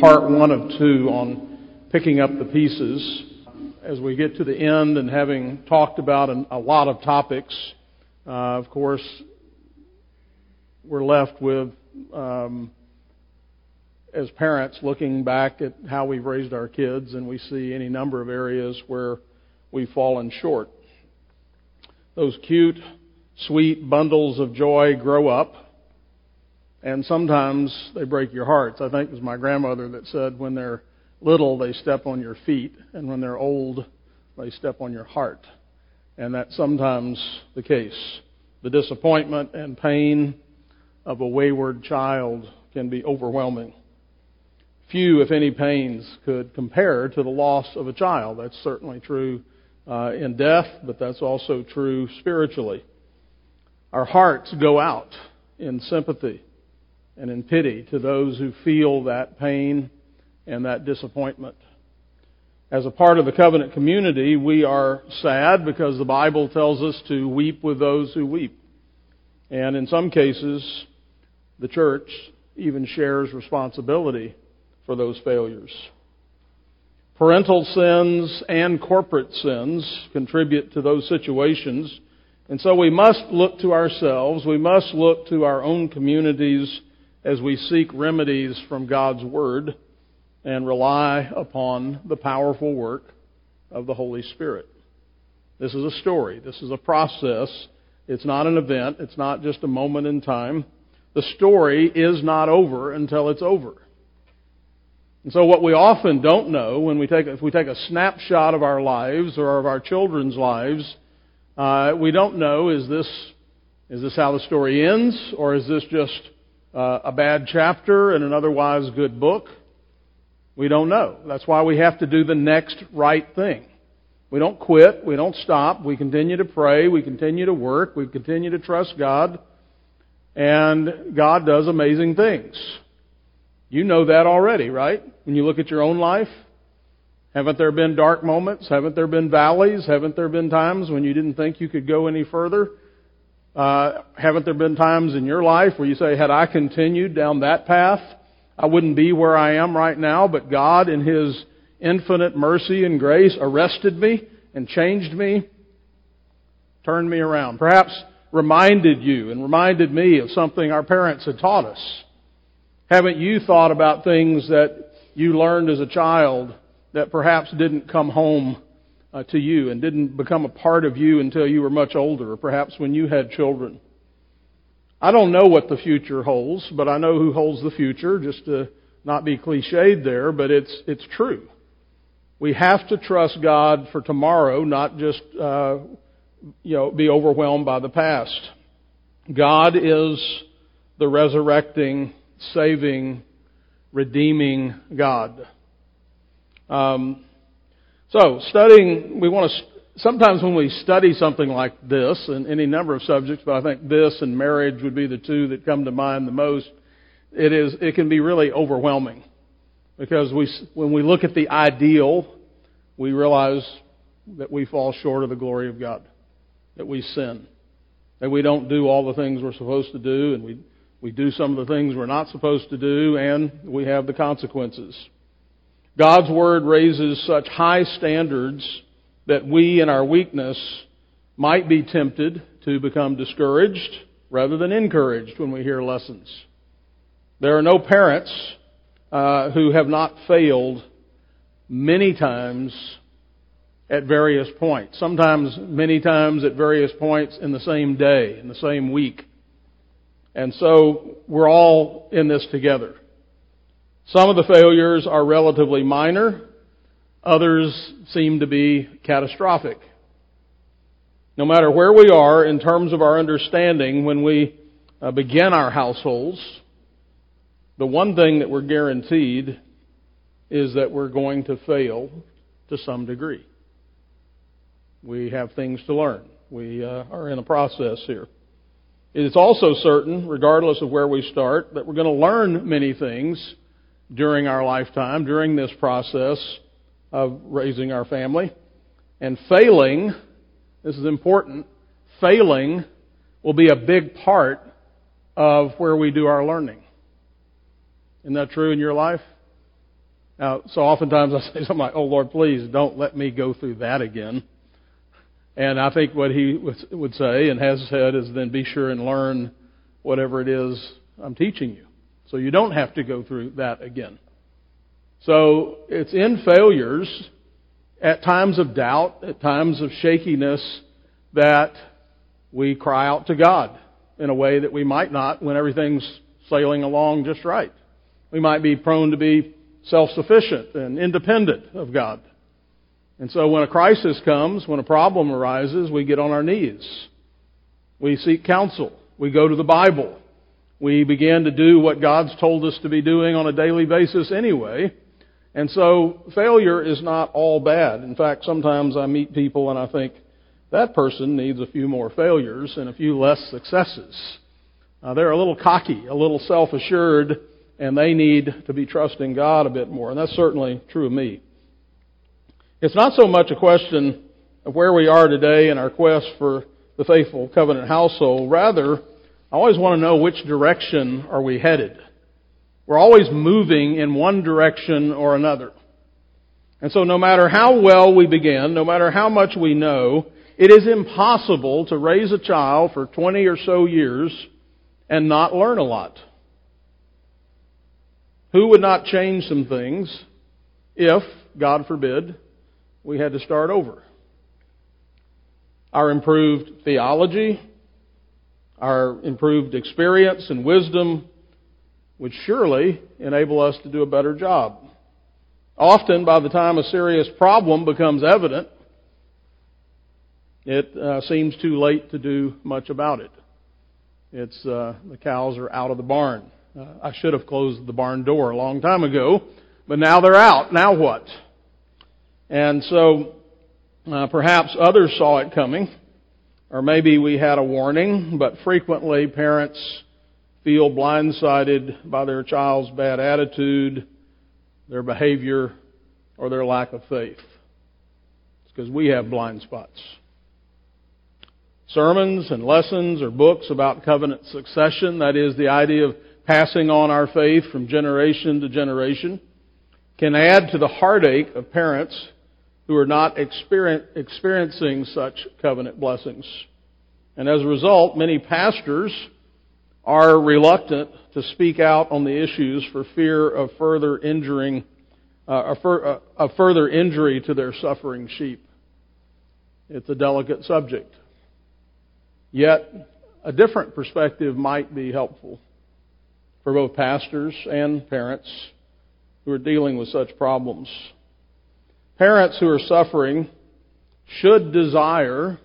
part one of two on picking up the pieces. As we get to the end and having talked about a lot of topics, of course, we're left with, as parents, looking back at how we've raised our kids, and we see any number of areas where we've fallen short. Those cute, sweet bundles of joy grow up, and sometimes they break your hearts. I think it was my grandmother that said when they're little, they step on your feet, and when they're old, they step on your heart. And that's sometimes the case. The disappointment and pain of a wayward child can be overwhelming. Few, if any, pains could compare to the loss of a child. That's certainly true in death, but that's also true spiritually. Our hearts go out in sympathy and in pity to those who feel that pain and that disappointment. As a part of the covenant community, we are sad because the Bible tells us to weep with those who weep. And in some cases, the church even shares responsibility for those failures. Parental sins and corporate sins contribute to those situations. And so we must look to ourselves, we must look to our own communities as we seek remedies from God's Word and rely upon the powerful work of the Holy Spirit. This is a story. This is a process. It's not an event. It's not just a moment in time. The story is not over until it's over. And so what we often don't know when if we take a snapshot of our lives or of our children's lives, we don't know, is this how the story ends, or is this just a bad chapter in an otherwise good book? We don't know. That's why we have to do the next right thing. We don't quit. We don't stop. We continue to pray. We continue to work. We continue to trust God. And God does amazing things. You know that already, right? When you look at your own life, haven't there been dark moments? Haven't there been valleys? Haven't there been times when you didn't think you could go any further? Haven't there been times in your life where you say, had I continued down that path, I wouldn't be where I am right now, but God in His infinite mercy and grace arrested me and changed me, turned me around. Perhaps reminded you and reminded me of something our parents had taught us. Haven't you thought about things that you learned as a child that perhaps didn't come home to you and didn't become a part of you until you were much older, or perhaps when you had children? I don't know what the future holds, but I know who holds the future, just to not be cliched there, but it's true. We have to trust God for tomorrow, not just be overwhelmed by the past. God is the resurrecting, saving, redeeming God. Sometimes when we study something like this, and any number of subjects, but I think this and marriage would be the two that come to mind the most, it can be really overwhelming. Because when we look at the ideal, we realize that we fall short of the glory of God, that we sin, that we don't do all the things we're supposed to do, and we do some of the things we're not supposed to do, and we have the consequences. God's Word raises such high standards that we in our weakness might be tempted to become discouraged rather than encouraged when we hear lessons. There are no parents who have not failed many times at various points, sometimes many times at various points in the same day, in the same week. And so we're all in this together. Some of the failures are relatively minor. Others seem to be catastrophic. No matter where we are in terms of our understanding when we begin our households, the one thing that we're guaranteed is that we're going to fail to some degree. We have things to learn. We are in a process here. It's also certain, regardless of where we start, that we're going to learn many things during our lifetime, during this process of raising our family. And failing, this is important, failing will be a big part of where we do our learning. Isn't that true in your life? Now, so oftentimes I say something like, oh, Lord, please don't let me go through that again. And I think what he would say and has said is then be sure and learn whatever it is I'm teaching you, so you don't have to go through that again. So it's in failures, at times of doubt, at times of shakiness, that we cry out to God in a way that we might not when everything's sailing along just right. We might be prone to be self-sufficient and independent of God. And so when a crisis comes, when a problem arises, we get on our knees. We seek counsel. We go to the Bible. We begin to do what God's told us to be doing on a daily basis anyway. And so failure is not all bad. In fact, sometimes I meet people and I think, that person needs a few more failures and a few less successes. They're a little cocky, a little self-assured, and they need to be trusting God a bit more. And that's certainly true of me. It's not so much a question of where we are today in our quest for the faithful covenant household. Rather, I always want to know which direction are we headed. We're always moving in one direction or another. And so no matter how well we begin, no matter how much we know, it is impossible to raise a child for 20 or so years and not learn a lot. Who would not change some things if, God forbid, we had to start over? Our improved theology, our improved experience and wisdom would surely enable us to do a better job. Often, by the time a serious problem becomes evident, it seems too late to do much about it. It's the cows are out of the barn. I should have closed the barn door a long time ago, but now they're out. Now what? And so perhaps others saw it coming, or maybe we had a warning, but frequently parents feel blindsided by their child's bad attitude, their behavior, or their lack of faith. It's because we have blind spots. Sermons and lessons or books about covenant succession, that is the idea of passing on our faith from generation to generation, can add to the heartache of parents who are not experiencing such covenant blessings. And as a result, many pastors are reluctant to speak out on the issues for fear of further injury to their suffering sheep. It's a delicate subject. Yet, a different perspective might be helpful for both pastors and parents who are dealing with such problems. Parents who are suffering should desire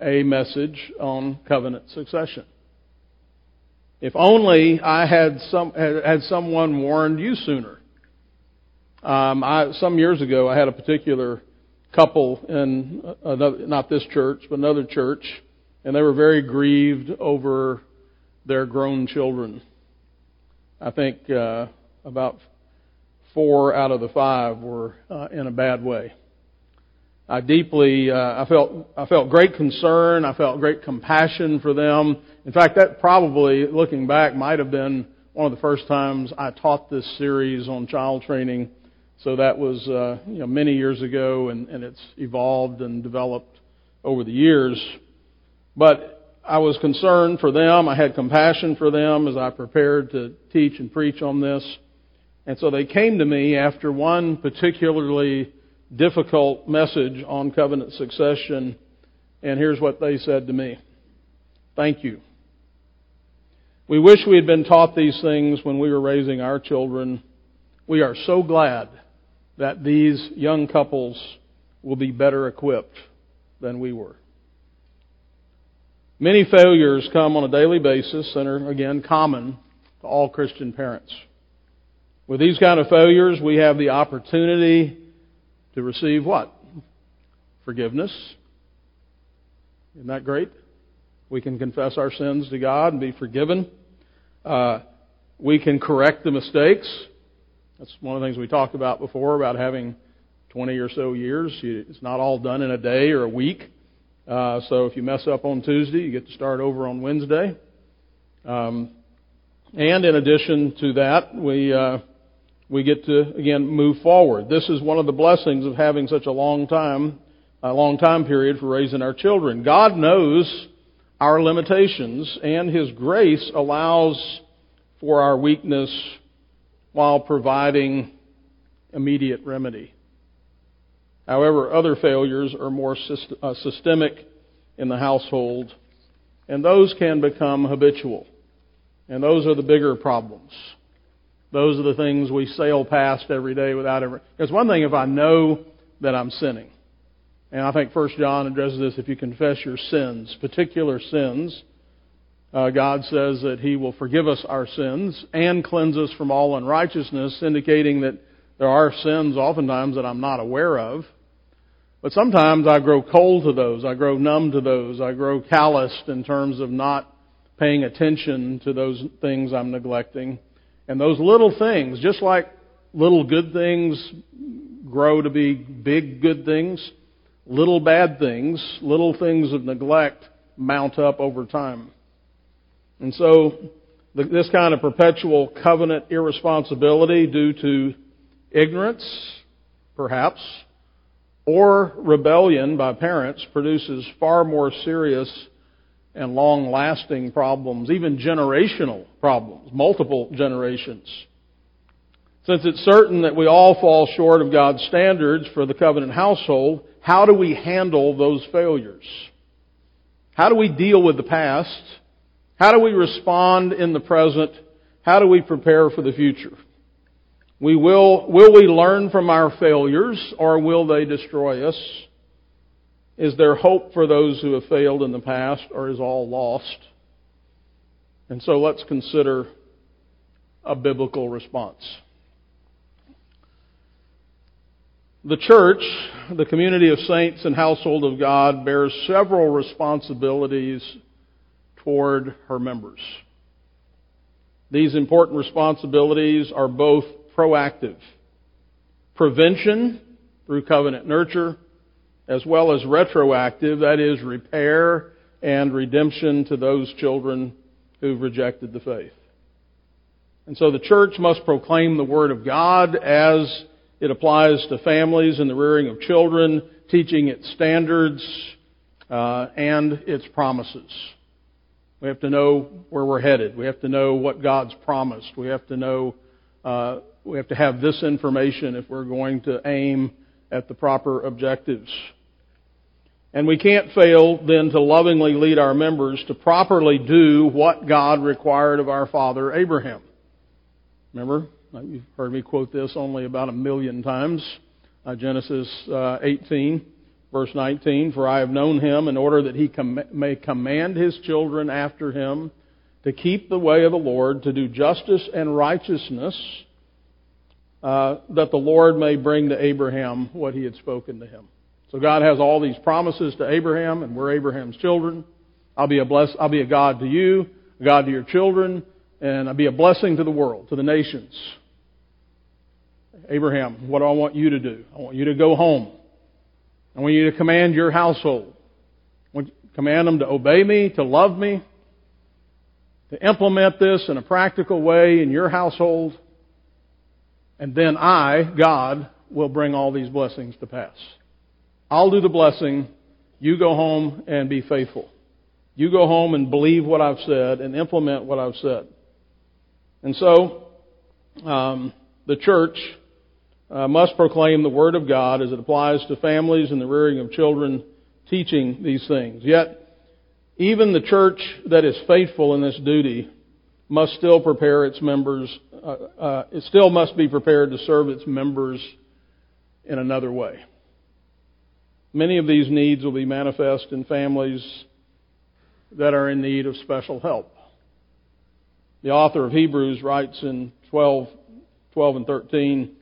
a message on covenant succession. If only I had someone warned you sooner. Some years ago, I had a particular couple in another, not this church, but another church, and they were very grieved over their grown children. I think about 4 out of the 5 were in a bad way. I felt great concern. I felt great compassion for them. In fact, that probably, looking back, might have been one of the first times I taught this series on child training. So that was many years ago, and it's evolved and developed over the years. But I was concerned for them. I had compassion for them as I prepared to teach and preach on this. And so they came to me after one particularly difficult message on covenant succession. And here's what they said to me. Thank you. We wish we had been taught these things when we were raising our children. We are so glad that these young couples will be better equipped than we were. Many failures come on a daily basis and are, again, common to all Christian parents. With these kind of failures, we have the opportunity to receive what? Forgiveness. Isn't that great? We can confess our sins to God and be forgiven. We can correct the mistakes. That's one of the things we talked about before, about having 20 or so years. It's not all done in a day or a week. So if you mess up on Tuesday, you get to start over on Wednesday. And in addition to that, we we get to, again, move forward. This is one of the blessings of having such a long time period for raising our children. God knows our limitations, and His grace allows for our weakness while providing immediate remedy. However, other failures are more systemic in the household, and those can become habitual. And those are the bigger problems. Those are the things we sail past every day without ever... It's one thing if I know that I'm sinning. And I think 1 John addresses this, if you confess your sins, particular sins, God says that He will forgive us our sins and cleanse us from all unrighteousness, indicating that there are sins oftentimes that I'm not aware of. But sometimes I grow cold to those, I grow numb to those, I grow calloused in terms of not paying attention to those things I'm neglecting. And those little things, just like little good things grow to be big good things, little bad things, little things of neglect mount up over time. And so this kind of perpetual covenant irresponsibility due to ignorance, perhaps, or rebellion by parents produces far more serious and long-lasting problems, even generational problems, multiple generations. Since it's certain that we all fall short of God's standards for the covenant household, how do we handle those failures? How do we deal with the past? How do we respond in the present? How do we prepare for the future? Will we learn from our failures, or will they destroy us? Is there hope for those who have failed in the past, or is all lost? And so let's consider a biblical response. The church, the community of saints and household of God, bears several responsibilities toward her members. These important responsibilities are both proactive, prevention through covenant nurture, as well as retroactive, that is, repair and redemption to those children who've rejected the faith. And so the church must proclaim the Word of God as it applies to families and the rearing of children, teaching its standards and its promises. We have to know where we're headed. We have to know what God's promised. We have to know, we have to have this information if we're going to aim at the proper objectives. And we can't fail then to lovingly lead our members to properly do what God required of our father Abraham. Remember? You've heard me quote this only about 1 million times. Genesis 18, verse 19, "For I have known him in order that he may command his children after him to keep the way of the Lord, to do justice and righteousness, that the Lord may bring to Abraham what he had spoken to him." So God has all these promises to Abraham, and we're Abraham's children. I'll be a God to you, a God to your children, and I'll be a blessing to the world, to the nations. Abraham, what do I want you to do? I want you to go home. I want you to command your household. I want you to command them to obey me, to love me, to implement this in a practical way in your household. And then I, God, will bring all these blessings to pass. I'll do the blessing. You go home and be faithful. You go home and believe what I've said and implement what I've said. And so the church must proclaim the Word of God as it applies to families and the rearing of children, teaching these things. Yet, even the church that is faithful in this duty must still prepare its members. It still must be prepared to serve its members in another way. Many of these needs will be manifest in families that are in need of special help. The author of Hebrews writes in 12 and 13,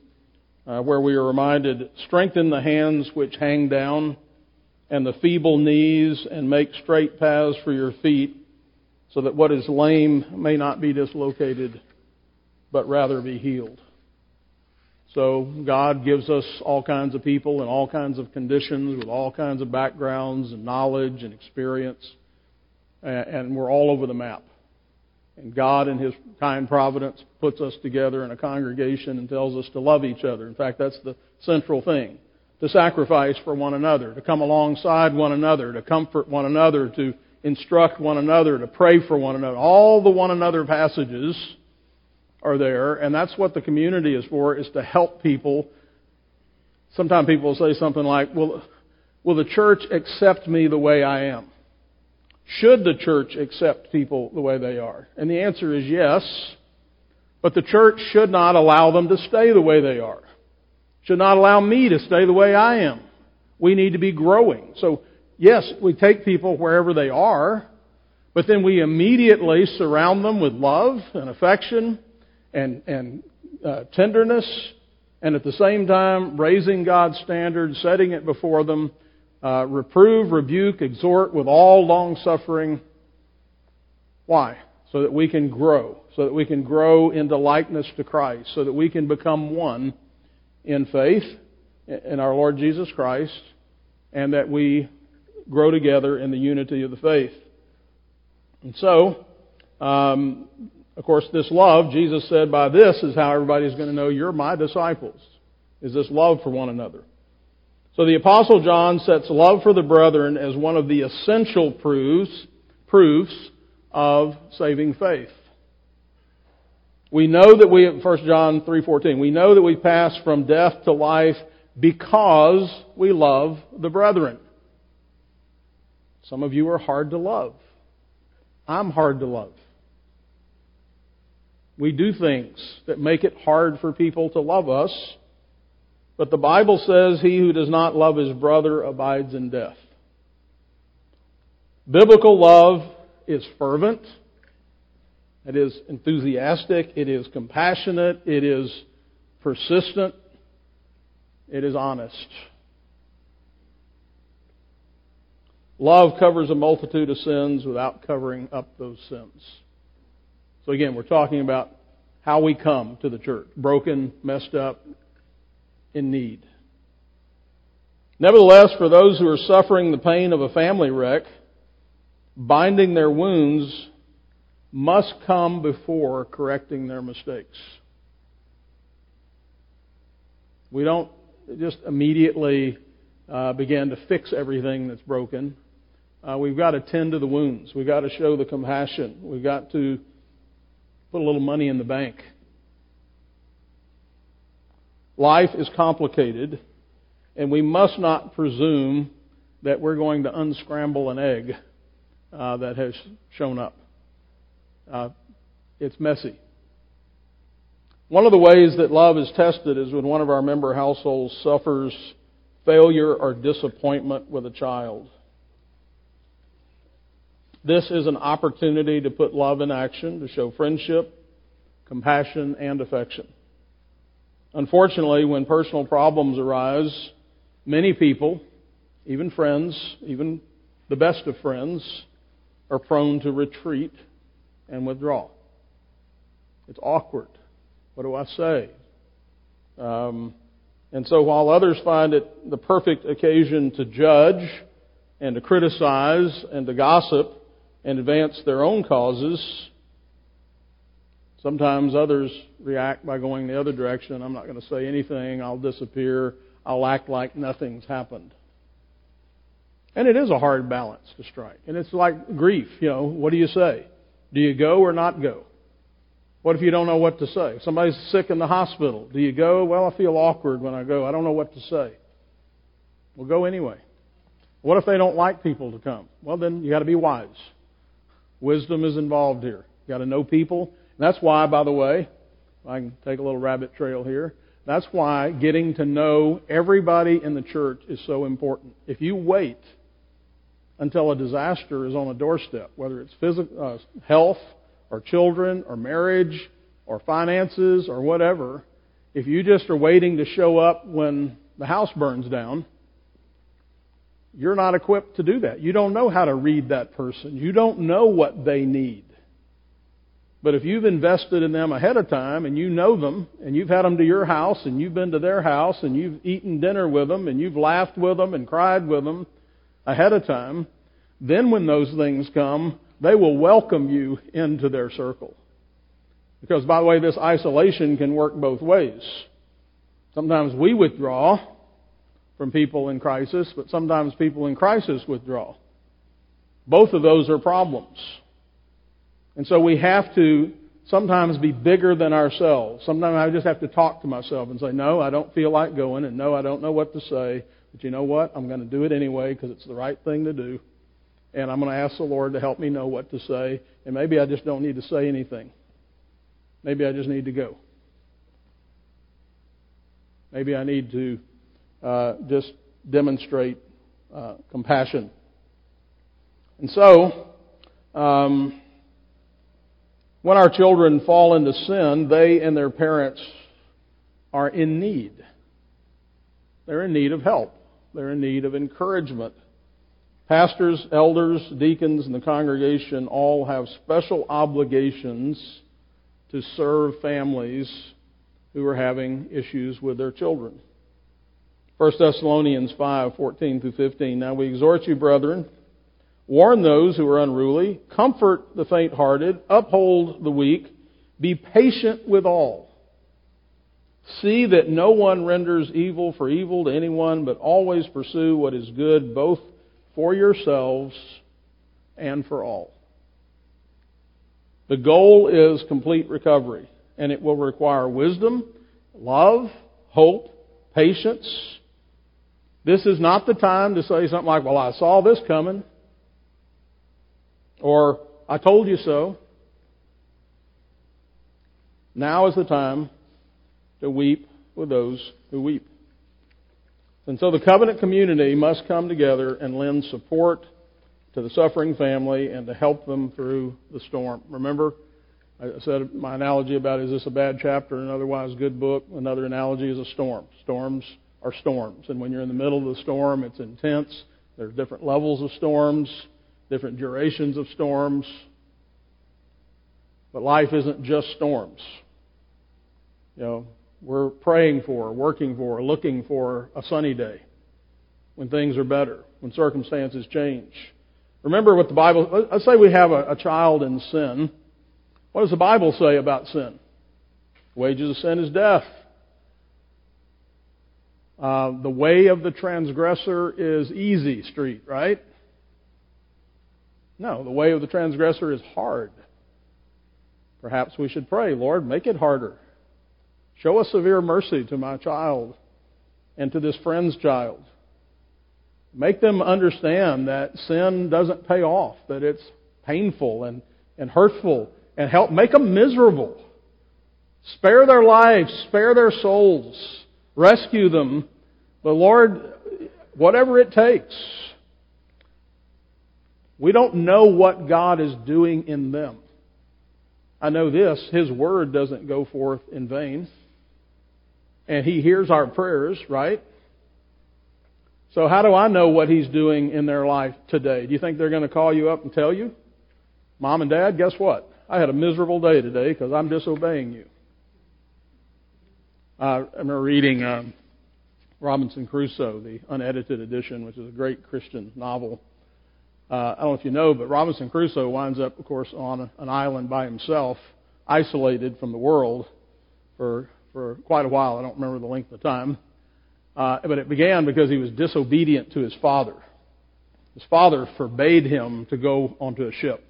where we are reminded, "Strengthen the hands which hang down, and the feeble knees, and make straight paths for your feet, so that what is lame may not be dislocated, but rather be healed." So God gives us all kinds of people in all kinds of conditions, with all kinds of backgrounds and knowledge and experience, and we're all over the map. And God, in His kind providence, puts us together in a congregation and tells us to love each other. In fact, that's the central thing. To sacrifice for one another, to come alongside one another, to comfort one another, to instruct one another, to pray for one another. All the one another passages are there, and that's what the community is for, is to help people. Sometimes people will say something like, will the church accept me the way I am? Should the church accept people the way they are? And the answer is yes, but the church should not allow them to stay the way they are. Should not allow me to stay the way I am. We need to be growing. So, yes, we take people wherever they are, but then we immediately surround them with love and affection and tenderness, and at the same time, raising God's standard, setting it before them, reprove, rebuke, exhort with all long-suffering. Why? So that we can grow. So that we can grow into likeness to Christ. So that we can become one in faith in our Lord Jesus Christ, and that we grow together in the unity of the faith. And so, of course, this love, Jesus said, by this is how everybody's going to know you're my disciples, is this love for one another. So the Apostle John sets love for the brethren as one of the essential proofs of saving faith. We know that we, 1 John 3:14, we know that we pass from death to life because we love the brethren. Some of you are hard to love. I'm hard to love. We do things that make it hard for people to love us, but the Bible says he who does not love his brother abides in death. Biblical love is fervent. It is enthusiastic, it is compassionate, it is persistent, it is honest. Love covers a multitude of sins without covering up those sins. So again, we're talking about how we come to the church, broken, messed up, in need. Nevertheless, for those who are suffering the pain of a family wreck, binding their wounds must come before correcting their mistakes. We don't just immediately begin to fix everything that's broken. We've got to tend to the wounds. We've got to show the compassion. We've got to put a little money in the bank. Life is complicated, and we must not presume that we're going to unscramble an egg that has shown up. It's messy. One of the ways that love is tested is when one of our member households suffers failure or disappointment with a child. This is an opportunity to put love in action, to show friendship, compassion, and affection. Unfortunately, when personal problems arise, many people, even friends, even the best of friends, are prone to retreat and withdraw. It's awkward. What do I say? And so while others find it the perfect occasion to judge and to criticize and to gossip and advance their own causes, sometimes others react by going the other direction. I'm not going to say anything. I'll disappear. I'll act like nothing's happened. And it is a hard balance to strike. And it's like grief, you know, what do you say? Do you go or not go? What if you don't know what to say? If somebody's sick in the hospital, do you go? Well, I feel awkward when I go. I don't know what to say. Well, go anyway. What if they don't like people to come? Well, then you got to be wise. Wisdom is involved here. You got to know people. And that's why, by the way, if I can take a little rabbit trail here, that's why getting to know everybody in the church is so important. If you wait until a disaster is on a doorstep, whether it's physical, health or children or marriage or finances or whatever, if you just are waiting to show up when the house burns down, you're not equipped to do that. You don't know how to read that person. You don't know what they need. But if you've invested in them ahead of time and you know them and you've had them to your house and you've been to their house and you've eaten dinner with them and you've laughed with them and cried with them, ahead of time, then when those things come, They will welcome you into their circle. Because, by the way, this isolation can work both ways. Sometimes we withdraw from people in crisis, but sometimes people in crisis withdraw. Both of those are problems. And so we have to sometimes be bigger than ourselves. Sometimes I just have to talk to myself and say, no, I don't feel like going, and no, I don't know what to say, but you know what? I'm going to do it anyway because it's the right thing to do, and I'm going to ask the Lord to help me know what to say, and maybe I just don't need to say anything. Maybe I just need to go. Maybe I need to just demonstrate compassion. And so, when our children fall into sin, they and their parents are in need. They're in need of help. They're in need of encouragement. Pastors, elders, deacons, and the congregation all have special obligations to serve families who are having issues with their children. 1 Thessalonians 5:14 through 15. Now we exhort you, brethren, warn those who are unruly, comfort the faint-hearted, uphold the weak, be patient with all. See that no one renders evil for evil to anyone, but always pursue what is good, both for yourselves and for all. The goal is complete recovery, and it will require wisdom, love, hope, patience. This is not the time to say something like, well, I saw this coming, or I told you so. Now is the time to weep with those who weep. And so the covenant community must come together and lend support to the suffering family and to help them through the storm. Remember, I said my analogy about is this a bad chapter, an otherwise good book. Another analogy is a storm. Storms are storms. And when you're in the middle of the storm, it's intense. There are different levels of storms, different durations of storms. But life isn't just storms. You know, we're praying for, working for, looking for a sunny day when things are better, when circumstances change. Remember what the Bible... Let's say we have a child in sin. What does the Bible say about sin? The wages of sin is death. The way of the transgressor is easy street, right? No, the way of the transgressor is hard. Perhaps we should pray, Lord, make it harder. Show a severe mercy to my child and to this friend's child. Make them understand that sin doesn't pay off, that it's painful and hurtful, and help make them miserable. Spare their lives, spare their souls, rescue them. But Lord, whatever it takes. We don't know what God is doing in them. I know this, His Word doesn't go forth in vain. And He hears our prayers, right? So how do I know what He's doing in their life today? Do you think they're going to call you up and tell you? Mom and Dad, guess what? I had a miserable day today because I'm disobeying you. I remember reading Robinson Crusoe, the unedited edition, which is a great Christian novel. I don't know if you know, but Robinson Crusoe winds up, of course, on an island by himself, isolated from the world for quite a while. I don't remember the length of time. But it began because he was disobedient to his father. His father forbade him to go onto a ship.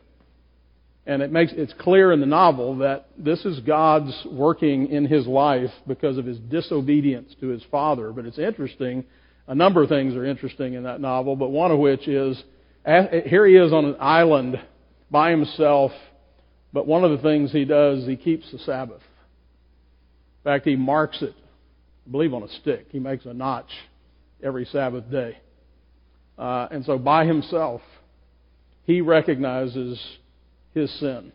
And it's clear in the novel that this is God's working in his life because of his disobedience to his father. But it's interesting. A number of things are interesting in that novel, but one of which is, here he is on an island by himself, but one of the things he does, he keeps the Sabbath. In fact, he marks it, I believe, on a stick. He makes a notch every Sabbath day. And so by himself, he recognizes his sin.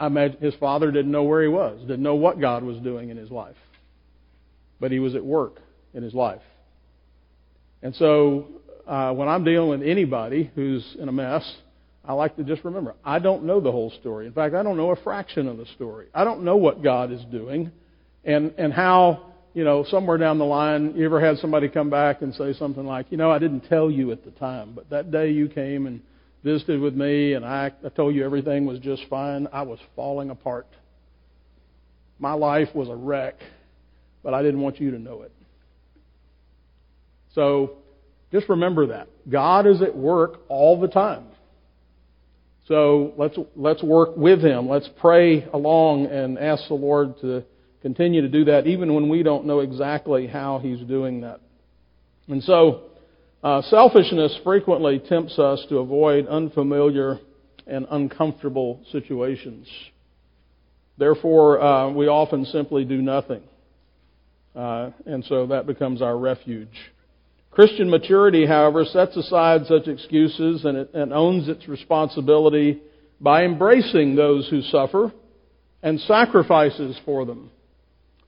I imagine his father didn't know where he was, didn't know what God was doing in his life. But he was at work in his life. And so when I'm dealing with anybody who's in a mess, I like to just remember, I don't know the whole story. In fact, I don't know a fraction of the story. I don't know what God is doing and how, you know, somewhere down the line, you ever had somebody come back and say something like, you know, I didn't tell you at the time, but that day you came and visited with me, and I told you everything was just fine. I was falling apart. My life was a wreck, but I didn't want you to know it. So just remember that. God is at work all the time. So let's work with Him. Let's pray along and ask the Lord to continue to do that, even when we don't know exactly how He's doing that. And so selfishness frequently tempts us to avoid unfamiliar and uncomfortable situations. Therefore, we often simply do nothing. And so that becomes our refuge. Christian maturity, however, sets aside such excuses and owns its responsibility by embracing those who suffer and sacrifices for them.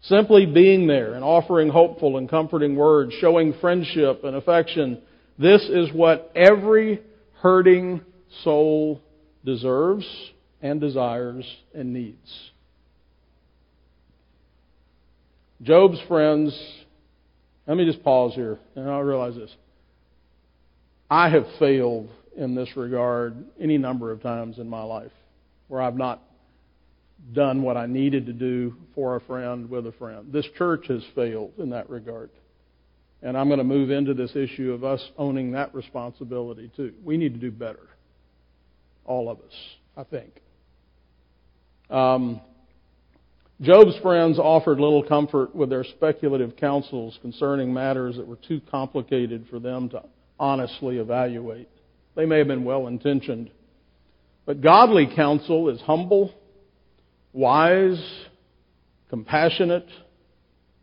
Simply being there and offering hopeful and comforting words, showing friendship and affection. This is what every hurting soul deserves and desires and needs. Job's friends, let me just pause here and I'll realize this. I have failed in this regard any number of times in my life where I've not done what I needed to do for a friend with a friend. This church has failed in that regard. And I'm going to move into this issue of us owning that responsibility too. We need to do better. All of us, I think. Job's friends offered little comfort with their speculative counsels concerning matters that were too complicated for them to honestly evaluate. They may have been well-intentioned. But godly counsel is humble, wise, compassionate,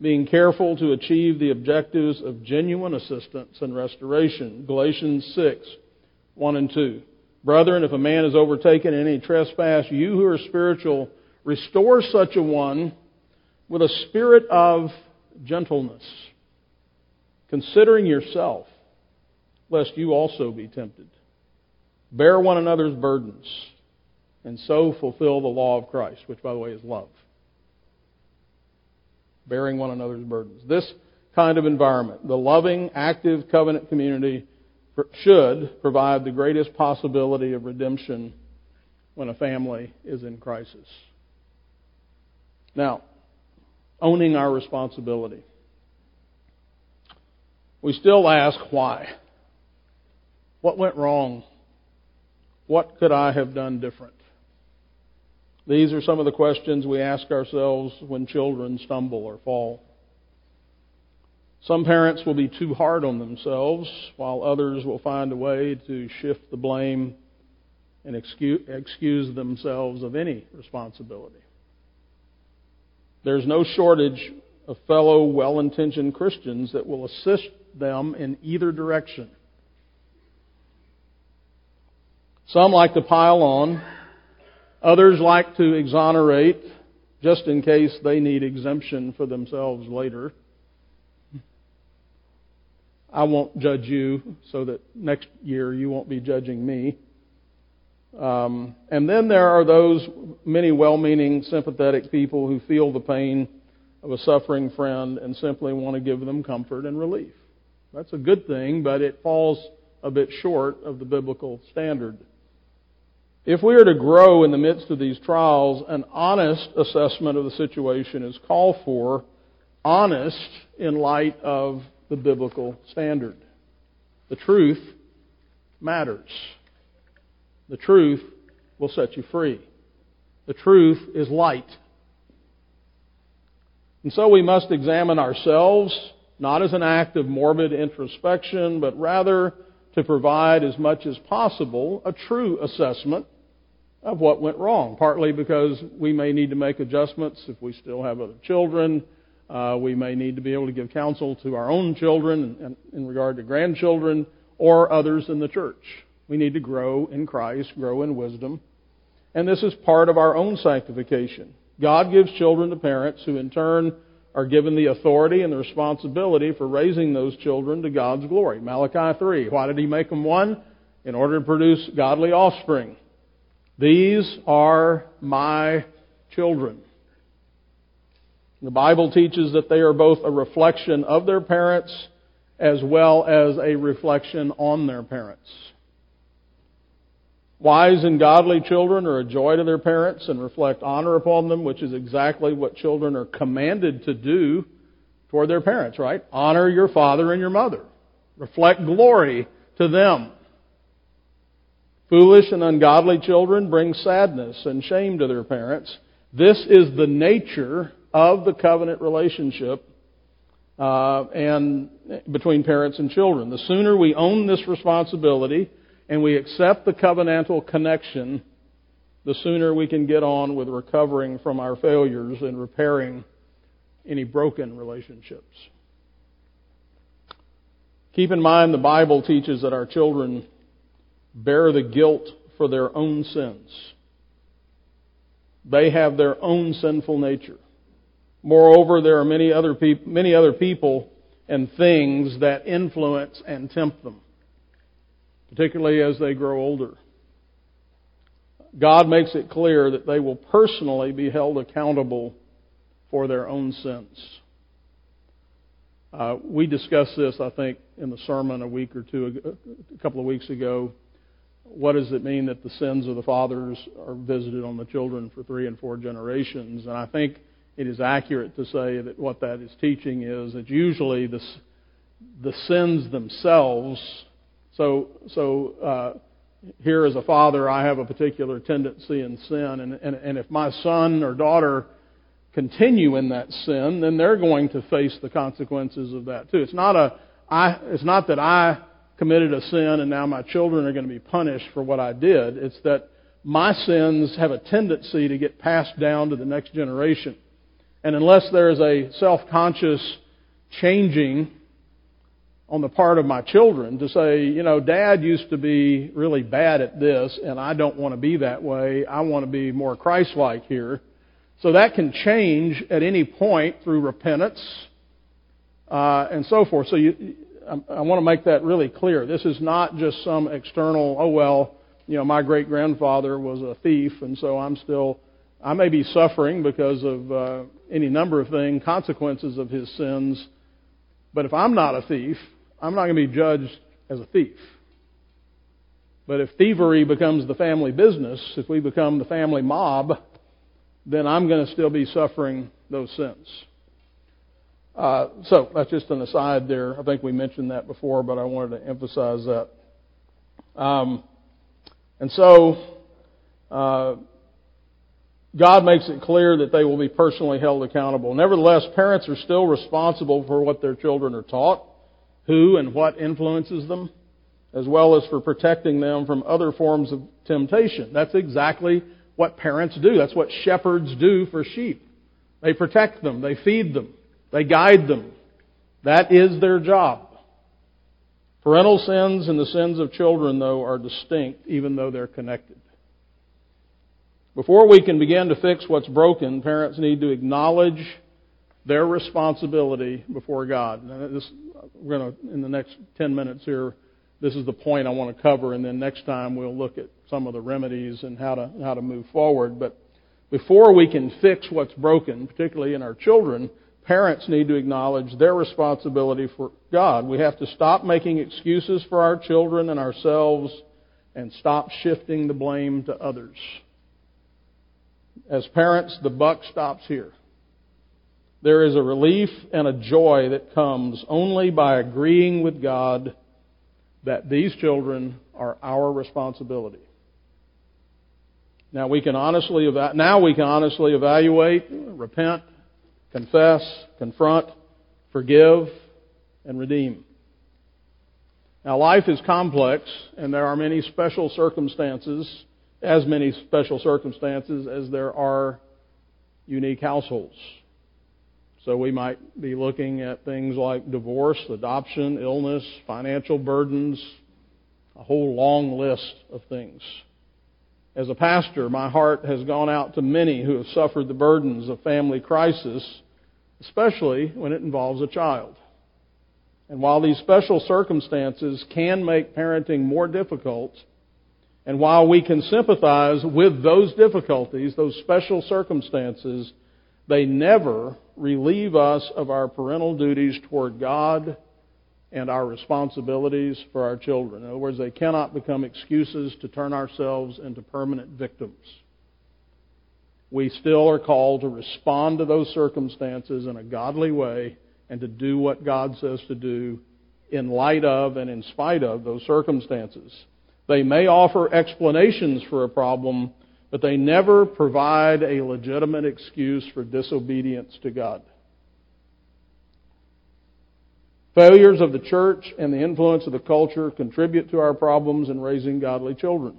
being careful to achieve the objectives of genuine assistance and restoration. Galatians 6, 1 and 2. Brethren, if a man is overtaken in any trespass, you who are spiritual, restore such a one with a spirit of gentleness, considering yourself, lest you also be tempted. Bear one another's burdens, and so fulfill the law of Christ, which, by the way, is love. Bearing one another's burdens. This kind of environment, the loving, active covenant community, should provide the greatest possibility of redemption when a family is in crisis. Now, owning our responsibility. We still ask why. What went wrong? What could I have done different? These are some of the questions we ask ourselves when children stumble or fall. Some parents will be too hard on themselves, while others will find a way to shift the blame and excuse themselves of any responsibility. There's no shortage of fellow well-intentioned Christians that will assist them in either direction. Some like to pile on. Others like to exonerate just in case they need exemption for themselves later. I won't judge you so that next year you won't be judging me. And then there are those many well-meaning, sympathetic people who feel the pain of a suffering friend and simply want to give them comfort and relief. That's a good thing, but it falls a bit short of the biblical standard. If we are to grow in the midst of these trials, an honest assessment of the situation is called for, honest in light of the biblical standard. The truth matters. The truth will set you free. The truth is light. And so we must examine ourselves, not as an act of morbid introspection, but rather to provide as much as possible a true assessment of what went wrong, partly because we may need to make adjustments if we still have other children. We may need to be able to give counsel to our own children and in regard to grandchildren or others in the church. We need to grow in Christ, grow in wisdom. And this is part of our own sanctification. God gives children to parents who in turn are given the authority and the responsibility for raising those children to God's glory. Malachi 3, why did He make them one? In order to produce godly offspring. These are my children. The Bible teaches that they are both a reflection of their parents as well as a reflection on their parents. Wise and godly children are a joy to their parents and reflect honor upon them, which is exactly what children are commanded to do toward their parents, right? Honor your father and your mother. Reflect glory to them. Foolish and ungodly children bring sadness and shame to their parents. This is the nature of the covenant relationship and between parents and children. The sooner we own this responsibility and we accept the covenantal connection, the sooner we can get on with recovering from our failures and repairing any broken relationships. Keep in mind the Bible teaches that our children bear the guilt for their own sins. They have their own sinful nature. Moreover, there are many other people and things that influence and tempt them, particularly as they grow older. God makes it clear that they will personally be held accountable for their own sins. We discussed this, I think, in the sermon a couple of weeks ago. What does it mean that the sins of the fathers are visited on the children for 3 and 4 generations? And I think it is accurate to say that what that is teaching is that usually the sins themselves. So here as a father, I have a particular tendency in sin, and if my son or daughter continue in that sin, then they're going to face the consequences of that too. It's not that I committed a sin and now my children are going to be punished for what I did. It's that my sins have a tendency to get passed down to the next generation. And unless there is a self-conscious changing on the part of my children to say, you know, Dad used to be really bad at this and I don't want to be that way. I want to be more Christ-like here. So that can change at any point through repentance and so forth. So I want to make that really clear. This is not just some external, oh, well, you know, my great-grandfather was a thief, and so I may be suffering because of any number of things, consequences of his sins. But if I'm not a thief, I'm not going to be judged as a thief. But if thievery becomes the family business, if we become the family mob, then I'm going to still be suffering those sins. So that's just an aside there. I think we mentioned that before, but I wanted to emphasize that. And so God makes it clear that they will be personally held accountable. Nevertheless, parents are still responsible for what their children are taught, who and what influences them, as well as for protecting them from other forms of temptation. That's exactly what parents do. That's what shepherds do for sheep. They protect them. They feed them. They guide them. That is their job. Parental sins and the sins of children, though, are distinct, even though they're connected. Before we can begin to fix what's broken, parents need to acknowledge their responsibility before God. And we're going to, in the next 10 minutes here, this is the point I want to cover, and then next time we'll look at some of the remedies and how to move forward. But before we can fix what's broken, particularly in our children, parents need to acknowledge their responsibility for God. We have to stop making excuses for our children and ourselves and stop shifting the blame to others. As parents, the buck stops here. There is a relief and a joy that comes only by agreeing with God that these children are our responsibility. Now we can honestly evaluate, repent, confess, confront, forgive, and redeem. Now, life is complex, and there are as many special circumstances as there are unique households. So we might be looking at things like divorce, adoption, illness, financial burdens, a whole long list of things. As a pastor, my heart has gone out to many who have suffered the burdens of family crisis, especially when it involves a child. And while these special circumstances can make parenting more difficult, and while we can sympathize with those difficulties, those special circumstances, they never relieve us of our parental duties toward God and our responsibilities for our children. In other words, they cannot become excuses to turn ourselves into permanent victims. We still are called to respond to those circumstances in a godly way and to do what God says to do in light of and in spite of those circumstances. They may offer explanations for a problem, but they never provide a legitimate excuse for disobedience to God. Failures of the church and the influence of the culture contribute to our problems in raising godly children.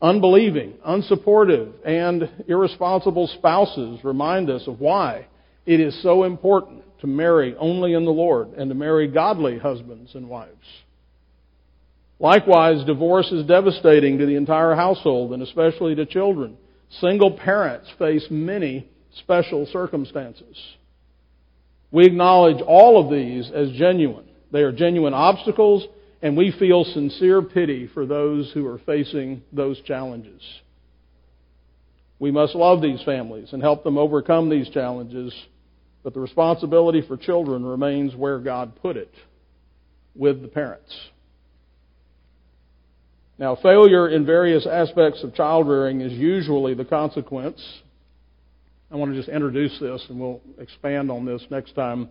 Unbelieving, unsupportive, and irresponsible spouses remind us of why it is so important to marry only in the Lord and to marry godly husbands and wives. Likewise, divorce is devastating to the entire household and especially to children. Single parents face many special circumstances. We acknowledge all of these as genuine. They are genuine obstacles, and we feel sincere pity for those who are facing those challenges. We must love these families and help them overcome these challenges, but the responsibility for children remains where God put it, with the parents. Now, failure in various aspects of child rearing is usually the consequence. I want to just introduce this, and we'll expand on this next time.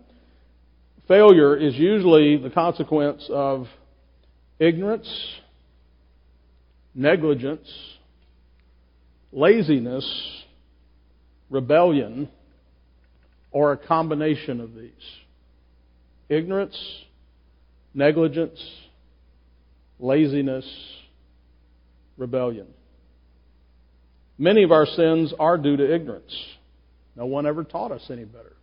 Failure is usually the consequence of ignorance, negligence, laziness, rebellion, or a combination of these. Ignorance, negligence, laziness, rebellion. Many of our sins are due to ignorance. No one ever taught us any better.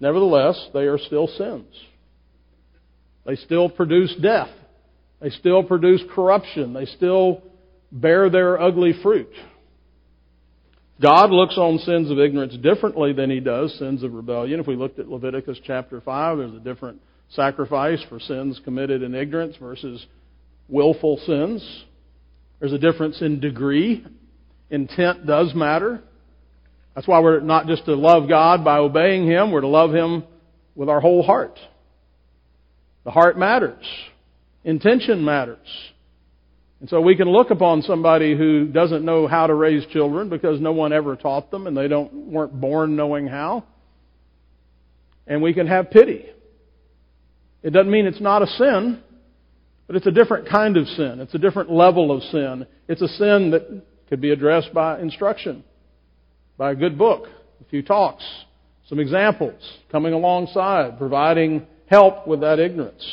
Nevertheless, they are still sins. They still produce death. They still produce corruption. They still bear their ugly fruit. God looks on sins of ignorance differently than He does sins of rebellion. If we looked at Leviticus chapter 5, there's a different sacrifice for sins committed in ignorance versus willful sins. There's a difference in degree. Intent does matter. That's why we're not just to love God by obeying Him, we're to love Him with our whole heart. The heart matters. Intention matters. And so we can look upon somebody who doesn't know how to raise children because no one ever taught them and they weren't born knowing how. And we can have pity. It doesn't mean it's not a sin, but it's a different kind of sin. It's a different level of sin. It's a sin that could be addressed by instruction, by a good book, a few talks, some examples, coming alongside, providing help with that ignorance.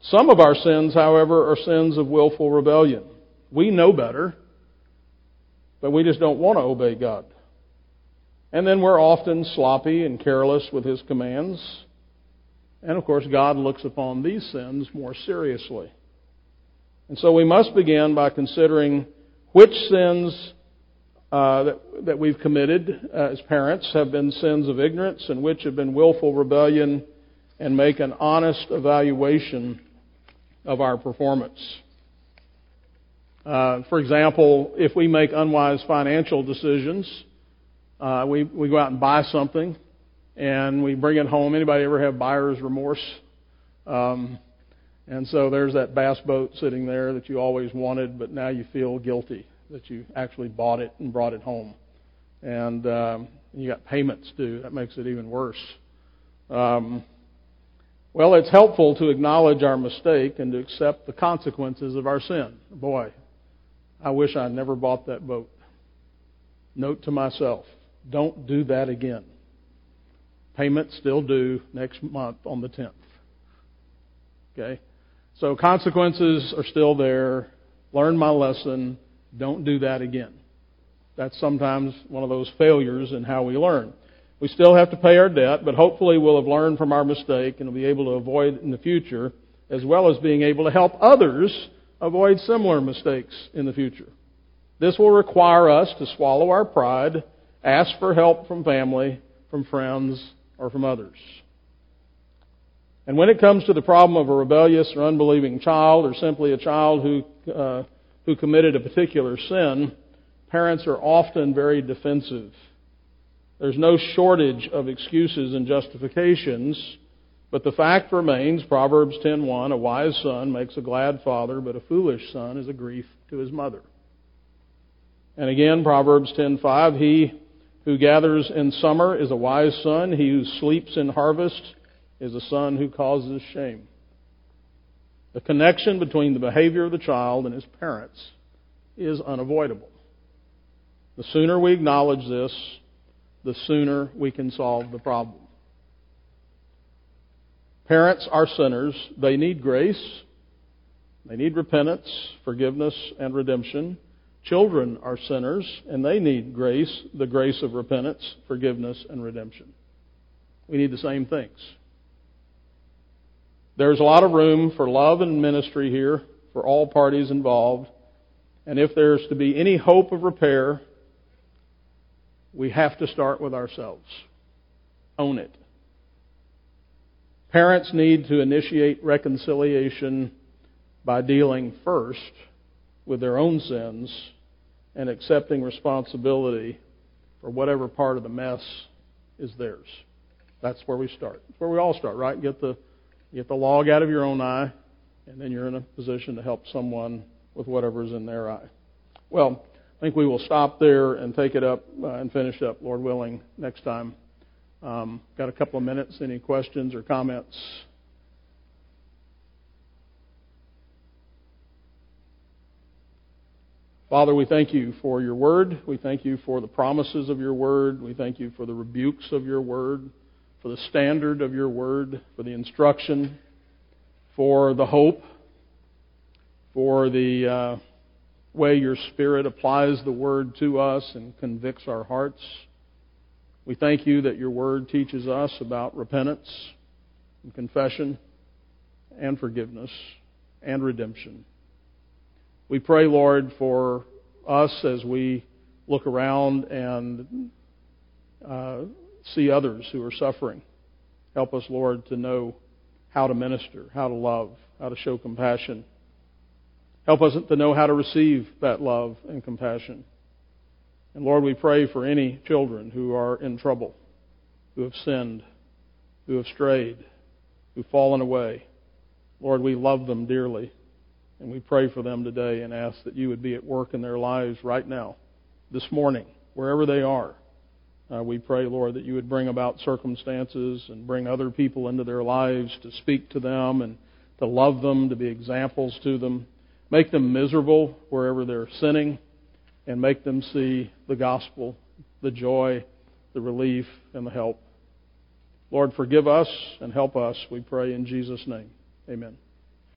Some of our sins, however, are sins of willful rebellion. We know better, but we just don't want to obey God. And then we're often sloppy and careless with His commands. And, of course, God looks upon these sins more seriously. And so we must begin by considering which sins that we've committed as parents have been sins of ignorance and which have been willful rebellion, and make an honest evaluation of our performance. For example, if we make unwise financial decisions, we go out and buy something, and we bring it home. Anybody ever have buyer's remorse? And so there's that bass boat sitting there that you always wanted, but now you feel guilty that you actually bought it and brought it home. And you got payments due. That makes it even worse. Well, it's helpful to acknowledge our mistake and to accept the consequences of our sin. Boy, I wish I never bought that boat. Note to myself, don't do that again. Payment still due next month on the 10th. Okay? So consequences are still there. Learn my lesson. Don't do that again. That's sometimes one of those failures in how we learn. We still have to pay our debt, but hopefully we'll have learned from our mistake and will be able to avoid it in the future, as well as being able to help others avoid similar mistakes in the future. This will require us to swallow our pride, ask for help from family, from friends, or from others. And when it comes to the problem of a rebellious or unbelieving child, or simply a child who committed a particular sin, parents are often very defensive. There's no shortage of excuses and justifications, but the fact remains, Proverbs 10:1, a wise son makes a glad father, but a foolish son is a grief to his mother. And again, Proverbs 10:5, he who gathers in summer is a wise son. He who sleeps in harvest is a son who causes shame. The connection between the behavior of the child and his parents is unavoidable. The sooner we acknowledge this, the sooner we can solve the problem. Parents are sinners. They need grace. They need repentance, forgiveness, and redemption. Children are sinners, and they need grace, the grace of repentance, forgiveness, and redemption. We need the same things. There's a lot of room for love and ministry here for all parties involved. And if there's to be any hope of repair, we have to start with ourselves. Own it. Parents need to initiate reconciliation by dealing first with their own sins and accepting responsibility for whatever part of the mess is theirs. That's where we start. That's where we all start, right? Get the log out of your own eye, and then you're in a position to help someone with whatever's in their eye. Well, I think we will stop there and take it up and finish up, Lord willing, next time. Got a couple of minutes. Any questions or comments? Father, we thank you for your word. We thank you for the promises of your word. We thank you for the rebukes of your word, for the standard of your word, for the instruction, for the hope, for the way your Spirit applies the Word to us and convicts our hearts. We thank you that your Word teaches us about repentance and confession and forgiveness and redemption. We pray, Lord, for us as we look around and see others who are suffering. Help us, Lord, to know how to minister, how to love, how to show compassion. Help us to know how to receive that love and compassion. And Lord, we pray for any children who are in trouble, who have sinned, who have strayed, who have fallen away. Lord, we love them dearly, and we pray for them today and ask that you would be at work in their lives right now, this morning, wherever they are. We pray, Lord, that you would bring about circumstances and bring other people into their lives to speak to them and to love them, to be examples to them. Make them miserable wherever they're sinning, and make them see the gospel, the joy, the relief, and the help. Lord, forgive us and help us, we pray in Jesus' name. Amen.